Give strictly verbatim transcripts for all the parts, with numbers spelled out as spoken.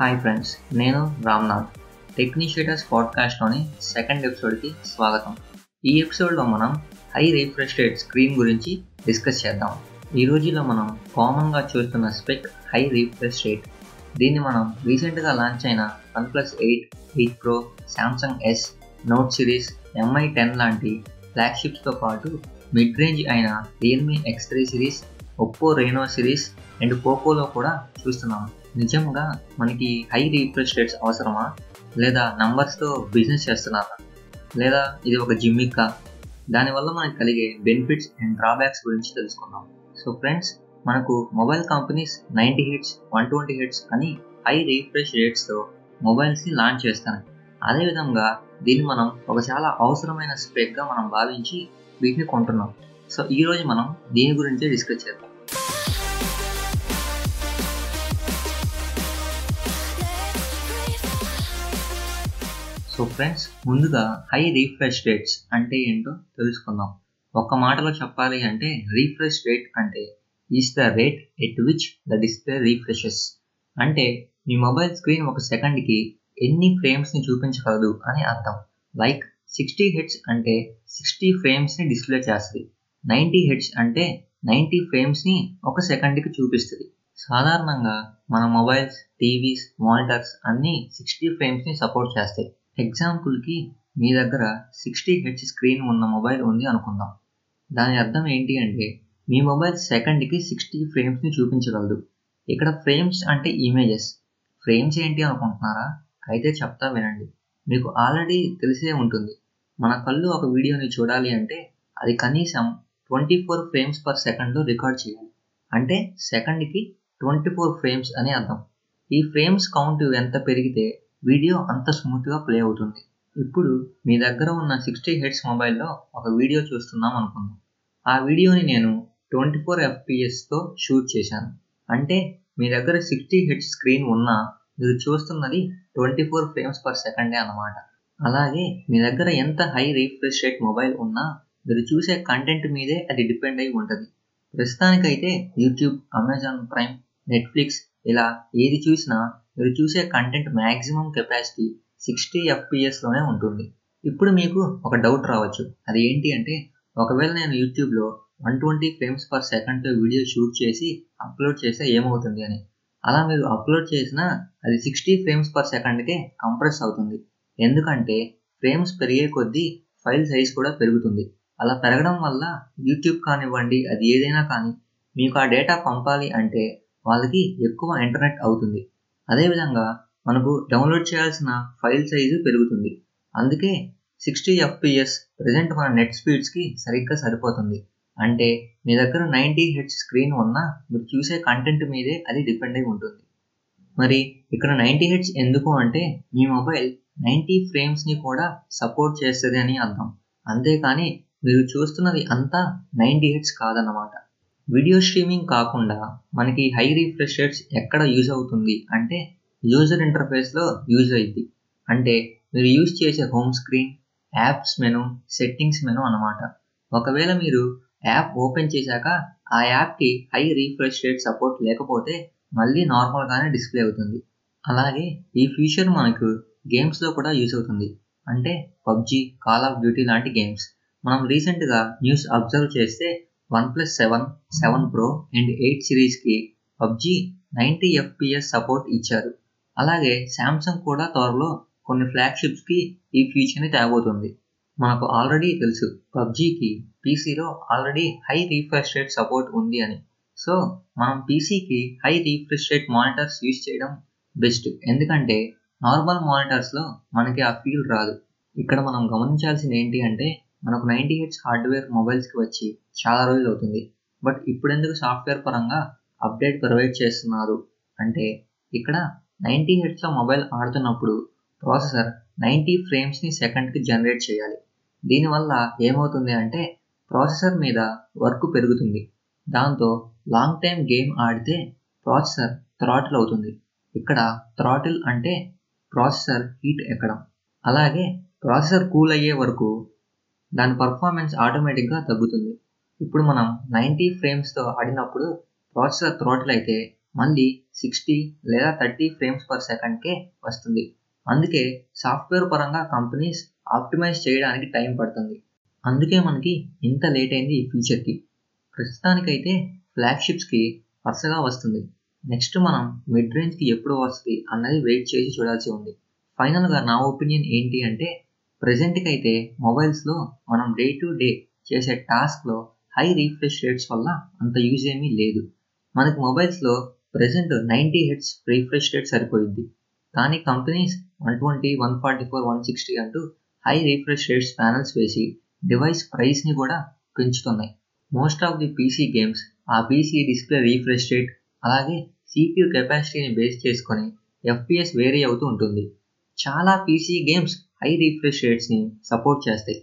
Hi friends, నేను Ramnath. టెక్నిషియటర్స్ పాడ్కాస్ట్లోని second ఎపిసోడ్కి స్వాగతం. ఈ ఎపిసోడ్లో మనం హై రిఫ్రెష్ రేట్ స్క్రీన్ గురించి డిస్కస్ చేద్దాం. ఈ రోజుల్లో మనం కామన్గా చూస్తున్న స్పెక్ హై రిఫ్రెష్ రేట్. దీన్ని మనం రీసెంట్గా లాంచ్ అయిన one plus eight, eight pro, Samsung S, note series, MI ten లాంటి ఫ్లాగ్షిప్స్తో పాటు మిడ్ రేంజ్ అయిన Realme X three series, Oppo Reno series and పోకోలో కూడా చూస్తున్నాం. నిజంగా మనకి హై రీఫ్రెష్ రేట్స్ అవసరమా, లేదా నంబర్స్తో బిజినెస్ చేస్తున్నారా, లేదా ఇది ఒక జిమ్మిక్కా? దానివల్ల మనకు కలిగే బెనిఫిట్స్ అండ్ డ్రాబ్యాక్స్ గురించి తెలుసుకుందాం. సో ఫ్రెండ్స్, మనకు mobile companies ninety hertz, one twenty hertz అని హై రీఫ్రెష్ రేట్స్తో మొబైల్స్ని లాంచ్ చేస్తాయి. అదేవిధంగా దీన్ని మనం ఒక చాలా అవసరమైన స్పెక్గా మనం భావించి వీటిని కొంటున్నాం. సో ఈరోజు మనం దీని గురించి డిస్కస్ చేద్దాం. సో ఫ్రెండ్స్, ముందుగా హై రీఫ్రెష్ రేట్స్ అంటే ఏంటో తెలుసుకుందాం. ఒక్క మాటలో చెప్పాలి అంటే రీఫ్రెష్ రేట్ అంటే is the rate at which the display refreshes. అంటే మీ మొబైల్ స్క్రీన్ ఒక సెకండ్కి ఎన్ని ఫ్రేమ్స్ని చూపించగలదు అని అర్థం. లైక్ సిక్స్టీ హెడ్స్ అంటే సిక్స్టీ ఫ్రేమ్స్ని డిస్ప్లే చేస్తుంది, నైంటీ హెడ్స్ అంటే నైంటీ ఫ్రేమ్స్ని ఒక సెకండ్కి చూపిస్తుంది. సాధారణంగా మన మొబైల్స్, టీవీస్, మానిటర్స్ అన్నీ సిక్స్టీ ఫ్రేమ్స్ని సపోర్ట్ చేస్తాయి. ఎగ్జాంపుల్కి మీ దగ్గర సిక్స్టీ హెచ్ స్క్రీన్ ఉన్న మొబైల్ ఉంది అనుకుందాం. దాని అర్థం ఏంటి అంటే మీ మొబైల్ సెకండ్కి సిక్స్టీ ఫ్రేమ్స్ని చూపించగలదు. ఇక్కడ ఫ్రేమ్స్ అంటే ఇమేజెస్. ఫ్రేమ్స్ ఏంటి అనుకుంటున్నారా? అయితే చెప్తా వినండి. మీకు ఆల్రెడీ తెలిసే ఉంటుంది, మన కళ్ళు ఒక వీడియోని చూడాలి అంటే అది కనీసం ట్వంటీ ఫోర్ ఫ్రేమ్స్ పర్ సెకండ్లో రికార్డ్ చేయాలి. అంటే సెకండ్కి ట్వంటీ ఫోర్ ఫ్రేమ్స్ అని అర్థం. ఈ ఫ్రేమ్స్ కౌంట్ ఎంత పెరిగితే వీడియో అంత స్మూత్గా ప్లే అవుతుంది. ఇప్పుడు మీ దగ్గర ఉన్న సిక్స్టీ హెడ్స్ మొబైల్లో ఒక వీడియో చూస్తున్నాం అనుకుందాం. ఆ వీడియోని నేను ట్వంటీ ఫోర్ ఎఫ్పిఎస్తో షూట్ చేశాను. అంటే మీ దగ్గర సిక్స్టీ హెడ్స్ స్క్రీన్ ఉన్నా మీరు చూస్తున్నది ట్వంటీ ఫోర్ ఫ్రేమ్స్ పర్ సెకండే అన్నమాట. అలాగే మీ దగ్గర ఎంత హై రీఫ్రెష్ రేట్ మొబైల్ ఉన్నా మీరు చూసే కంటెంట్ మీదే అది డిపెండ్ అయి ఉంటుంది. ప్రస్తుతానికైతే యూట్యూబ్, అమెజాన్ ప్రైమ్, నెట్ఫ్లిక్స్ ఇలా ఏది చూసినా మీరు చూసే కంటెంట్ మ్యాక్సిమం కెపాసిటీ సిక్స్టీ ఎఫ్పిఎస్లోనే ఉంటుంది. ఇప్పుడు మీకు ఒక డౌట్ రావచ్చు, అది ఏంటి అంటే ఒకవేళ నేను యూట్యూబ్లో వన్ ట్వంటీ ఫ్రేమ్స్ పర్ సెకండ్తో వీడియో షూట్ చేసి అప్లోడ్ చేస్తే ఏమవుతుంది అని. అలా మీరు అప్లోడ్ చేసినా అది సిక్స్టీ ఫ్రేమ్స్ పర్ సెకండ్కే కంప్రెస్ అవుతుంది. ఎందుకంటే ఫ్రేమ్స్ పెరిగే కొద్దీ ఫైల్ సైజ్ కూడా పెరుగుతుంది. అలా పెరగడం వల్ల యూట్యూబ్ కానివ్వండి, అది ఏదైనా కానీ మీకు ఆ డేటా పంపాలి అంటే వాళ్ళకి ఎక్కువ ఇంటర్నెట్ అవుతుంది. అదేవిధంగా మనకు డౌన్లోడ్ చేయాల్సిన ఫైల్ సైజు పెరుగుతుంది. అందుకే సిక్స్టీ ఎఫ్పిఎస్ ప్రజెంట్ మన నెట్ స్పీడ్స్కి సరిగ్గా సరిపోతుంది. అంటే మీ దగ్గర నైంటీ హెడ్స్ స్క్రీన్ ఉన్నా మీరు చూసే కంటెంట్ మీదే అది డిపెండ్ అయి ఉంటుంది. మరి ఇక్కడ నైంటీ హెడ్స్ ఎందుకు అంటే మీ మొబైల్ నైంటీ ఫ్రేమ్స్ని కూడా సపోర్ట్ చేస్తుంది అని అర్థం. అంతేకాని మీరు చూస్తున్నది అంతా నైంటీ హెడ్స్ కాదన్నమాట. వీడియో స్ట్రీమింగ్ కాకుండా మనకి హై రీఫ్రెష్ రేట్స్ ఎక్కడ యూజ్ అవుతుంది అంటే యూజర్ ఇంటర్ఫేస్లో యూజ్ అవుతుంది. అంటే మీరు యూజ్ చేసే home screen, apps menu, settings menu అన్నమాట. ఒకవేళ మీరు యాప్ ఓపెన్ చేశాక ఆ యాప్కి హై రీఫ్రెష్ రేట్ సపోర్ట్ లేకపోతే మళ్ళీ నార్మల్గానే డిస్ప్లే అవుతుంది. అలాగే ఈ ఫీచర్ మనకు గేమ్స్లో కూడా యూజ్ అవుతుంది. అంటే పబ్జీ, కాల్ ఆఫ్ డ్యూటీ లాంటి గేమ్స్. మనం రీసెంట్గా న్యూస్ అబ్జర్వ్ చేస్తే OnePlus seven, seven Pro and eight సిరీస్కి పబ్జీ నైంటీ ఎఫ్పిఎస్ సపోర్ట్ ఇచ్చారు. అలాగే శాంసంగ్ కూడా త్వరలో కొన్ని ఫ్లాగ్షిప్స్కి ఈ ఫీచర్ని తేబోతుంది. మనకు ఆల్రెడీ తెలుసు పబ్జీకి పీసీలో already high refresh rate support ఉంది అని. సో మనం పీసీకి high refresh rate monitors use చేయడం బెస్ట్. ఎందుకంటే నార్మల్ మానిటర్స్లో మనకి ఆ ఫీల్ రాదు. ఇక్కడ మనం గమనించాల్సింది ఏంటి అంటే మనకు నైంటీ హెడ్స్ హార్డ్వేర్ మొబైల్స్కి వచ్చి చాలా రోజులు అవుతుంది, బట్ ఇప్పుడెందుకు సాఫ్ట్వేర్ పరంగా అప్డేట్ ప్రొవైడ్ చేస్తున్నారు అంటే ఇక్కడ నైంటీ హెడ్స్లో మొబైల్ ఆడుతున్నప్పుడు ప్రాసెసర్ నైంటీ ఫ్రేమ్స్ని సెకండ్కి జనరేట్ చేయాలి. దీనివల్ల ఏమవుతుంది అంటే ప్రాసెసర్ మీద వర్క్ పెరుగుతుంది. దాంతో లాంగ్ టైం గేమ్ ఆడితే ప్రాసెసర్ థ్రాటిల్ అవుతుంది. ఇక్కడ థ్రాటిల్ అంటే ప్రాసెసర్ హీట్ ఎక్కడం. అలాగే ప్రాసెసర్ కూల్ అయ్యే వరకు దాని పర్ఫార్మెన్స్ ఆటోమేటిక్గా తగ్గుతుంది. ఇప్పుడు మనం నైంటీ ఫ్రేమ్స్తో ఆడినప్పుడు ప్రాసెసర్ థ్రాటిల్ అయితే మళ్ళీ సిక్స్టీ లేదా థర్టీ ఫ్రేమ్స్ పర్ సెకండ్కే వస్తుంది. అందుకే సాఫ్ట్వేర్ పరంగా కంపెనీస్ ఆప్టిమైజ్ చేయడానికి టైం పడుతుంది. అందుకే మనకి ఇంత లేట్ అయింది ఈ ఫీచర్కి. ప్రస్తుతానికైతే ఫ్లాగ్షిప్స్కి వరుసగా వస్తుంది. నెక్స్ట్ మనం మిడ్ రేంజ్కి ఎప్పుడు వస్తుంది అన్నది వెయిట్ చేసి చూడాల్సి ఉంది. ఫైనల్గా నా ఒపీనియన్ ఏంటి అంటే, ప్రజెంట్కి అయితే మొబైల్స్లో మనం డే టు డే చేసే టాస్క్లో హై రీఫ్రెష్ రేట్స్ వల్ల అంత యూజ్ ఏమీ లేదు. మనకి మొబైల్స్లో present ninety hertz refresh rate సరిపోయింది, కానీ companies one twenty one forty four one sixty అంటూ హై రీఫ్రెష్ రేట్స్ ప్యానల్స్ వేసి డివైస్ ప్రైస్ని కూడా పెంచుతున్నాయి. Most of the PC games ఆ పీసీ డిస్ప్లే రీఫ్రెష్ రేట్ అలాగే సిపియు కెపాసిటీని బేస్ చేసుకొని ఎఫ్పిఎస్ వేరీ అవుతూ ఉంటుంది. చాలా పీసీ గేమ్స్ హై రీఫ్రెష్ రేట్స్ని సపోర్ట్ చేస్తాయి.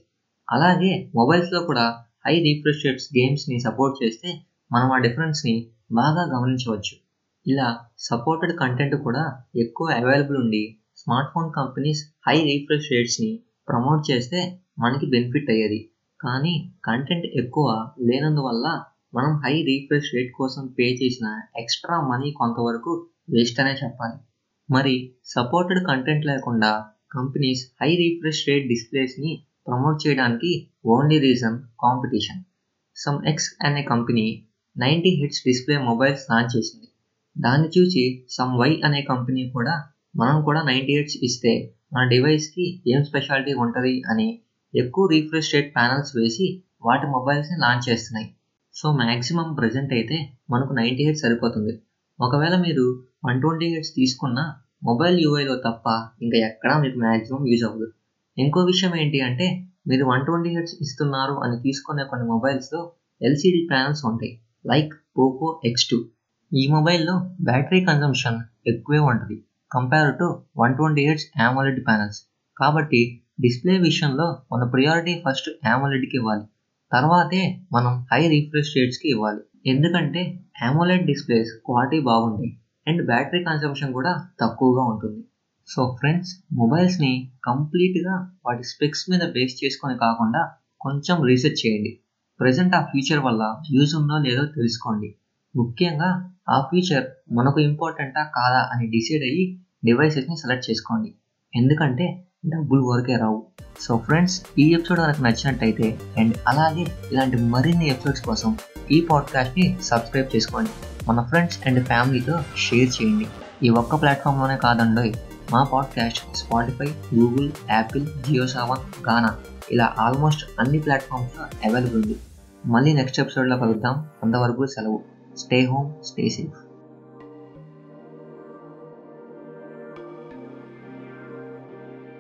అలాగే మొబైల్స్లో కూడా హై రీఫ్రెష్ రేట్స్ గేమ్స్ని సపోర్ట్ చేస్తే మనం ఆ డిఫరెన్స్ని బాగా గమనించవచ్చు. ఇలా సపోర్టెడ్ కంటెంట్ కూడా ఎక్కువ అవైలబుల్ ఉండి smartphone companies high refresh రేట్స్ని ప్రమోట్ చేస్తే మనకి బెనిఫిట్ అయ్యేది. కానీ కంటెంట్ ఎక్కువ లేనందువల్ల మనం హై రీఫ్రెష్ రేట్ కోసం పే చేసిన ఎక్స్ట్రా మనీ కొంతవరకు వేస్ట్ అనే చెప్పాలి. మరి సపోర్టెడ్ కంటెంట్ లేకుండా కంపెనీస్ హై రీఫ్రెష్ రేట్ డిస్ప్లేస్ని ప్రమోట్ చేయడానికి only reason competition. Some X అనే company ninety hertz display mobiles launch చేసింది. దాన్ని చూసి సమ్ వై అనే కంపెనీ కూడా మనం కూడా నైంటీ హెడ్స్ ఇస్తే మన డివైస్కి ఏం స్పెషాలిటీ ఉంటుంది అని ఎక్కువ రీఫ్రెష్ రేట్ ప్యానల్స్ వేసి వాటి మొబైల్స్ని లాంచ్ చేస్తున్నాయి. సో మ్యాక్సిమం ప్రజెంట్ అయితే మనకు నైంటీ హెడ్స్ సరిపోతుంది. ఒకవేళ మీరు వన్ ట్వంటీ హెడ్స్ తీసుకున్న మొబైల్ యూఐలో తప్ప ఇంకా ఎక్కడా మీకు మ్యాక్సిమం యూజ్ అవ్వదు. ఇంకో విషయం ఏంటి అంటే, మీరు వన్ ట్వంటీ హెడ్స్ ఇస్తున్నారు అని తీసుకునే కొన్ని మొబైల్స్లో ఎల్సిడి ప్యానల్స్ ఉంటాయి. లైక్ పోకో ఎక్స్ టూ ఈ మొబైల్లో బ్యాటరీ కన్జంప్షన్ ఎక్కువే ఉంటుంది compare to one twenty hertz AMOLED panels. కాబట్టి డిస్ప్లే విషయంలో మన ప్రియారిటీ ఫస్ట్ AMOLEDకి ఇవ్వాలి, తర్వాతే మనం హై రీఫ్రెష్ రేట్స్కి ఇవ్వాలి. ఎందుకంటే AMOLED డిస్ప్లేస్ క్వాలిటీ బాగుంటాయి అండ్ బ్యాటరీ కన్సంప్షన్ కూడా తక్కువగా ఉంటుంది. సో ఫ్రెండ్స్, మొబైల్స్ని కంప్లీట్గా వాటి స్పెక్స్ మీద బేస్ చేసుకొని కాకుండా కొంచెం రీసెర్చ్ చేయండి. ప్రజెంట్ ఆ ఫీచర్ వల్ల యూజ్ ఉందో లేదో తెలుసుకోండి. ముఖ్యంగా ఆ ఫీచర్ మనకు ఇంపార్టెంటా కాదా అని డిసైడ్ అయ్యి డివైసెస్ని సెలెక్ట్ చేసుకోండి. ఎందుకంటే డబ్బులు వరకే రావు. సో ఫ్రెండ్స్, ఈ ఎపిసోడ్ మనకు నచ్చినట్టయితే అండ్ అలాగే ఇలాంటి మరిన్ని ఎపిసోడ్స్ కోసం ఈ పాడ్కాస్ట్ని సబ్స్క్రైబ్ చేసుకోండి. మన ఫ్రెండ్స్ అండ్ ఫ్యామిలీతో షేర్ చేయండి. ఈ ఒక్క ప్లాట్ఫామ్లోనే కాదండి, మా podcast Spotify, Google, Apple, Jio Saavn, Gaana ఇలా ఆల్మోస్ట్ అన్ని ప్లాట్ఫామ్స్లో అవైలబుల్ ఉంది. మళ్ళీ నెక్స్ట్ ఎపిసోడ్లో కలుద్దాం. అంతవరకు సెలవు. Stay home, stay safe.